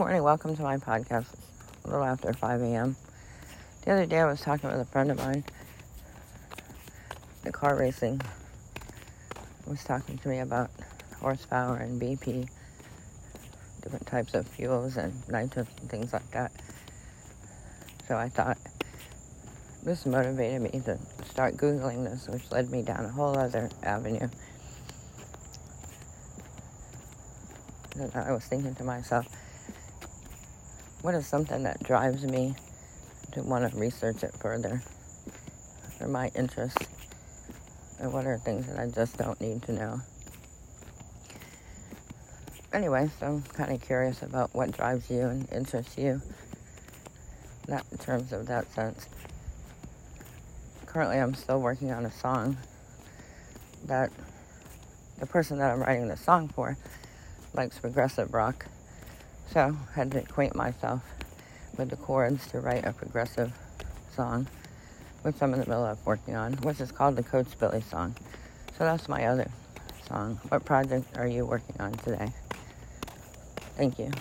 Morning, welcome to my podcast. It's a little after 5 a.m. The other day I was talking with a friend of mine. The car racing was talking to me about horsepower and BP, different types of fuels and nitrates and things like that. So I thought this motivated me to start Googling this, which led me down a whole other avenue. And I was thinking to myself, what is something that drives me to want to research it further for my interest? And what are things that I just don't need to know? Anyway, so I'm kind of curious about what drives you and interests you. Not in terms of that sense. Currently, I'm still working on a song that the person that I'm writing the song for likes progressive rock. So I had to acquaint myself with the chords to write a progressive song, which I'm in the middle of working on, which is called the Coach Billy song. So that's my other song. What project are you working on today? Thank you.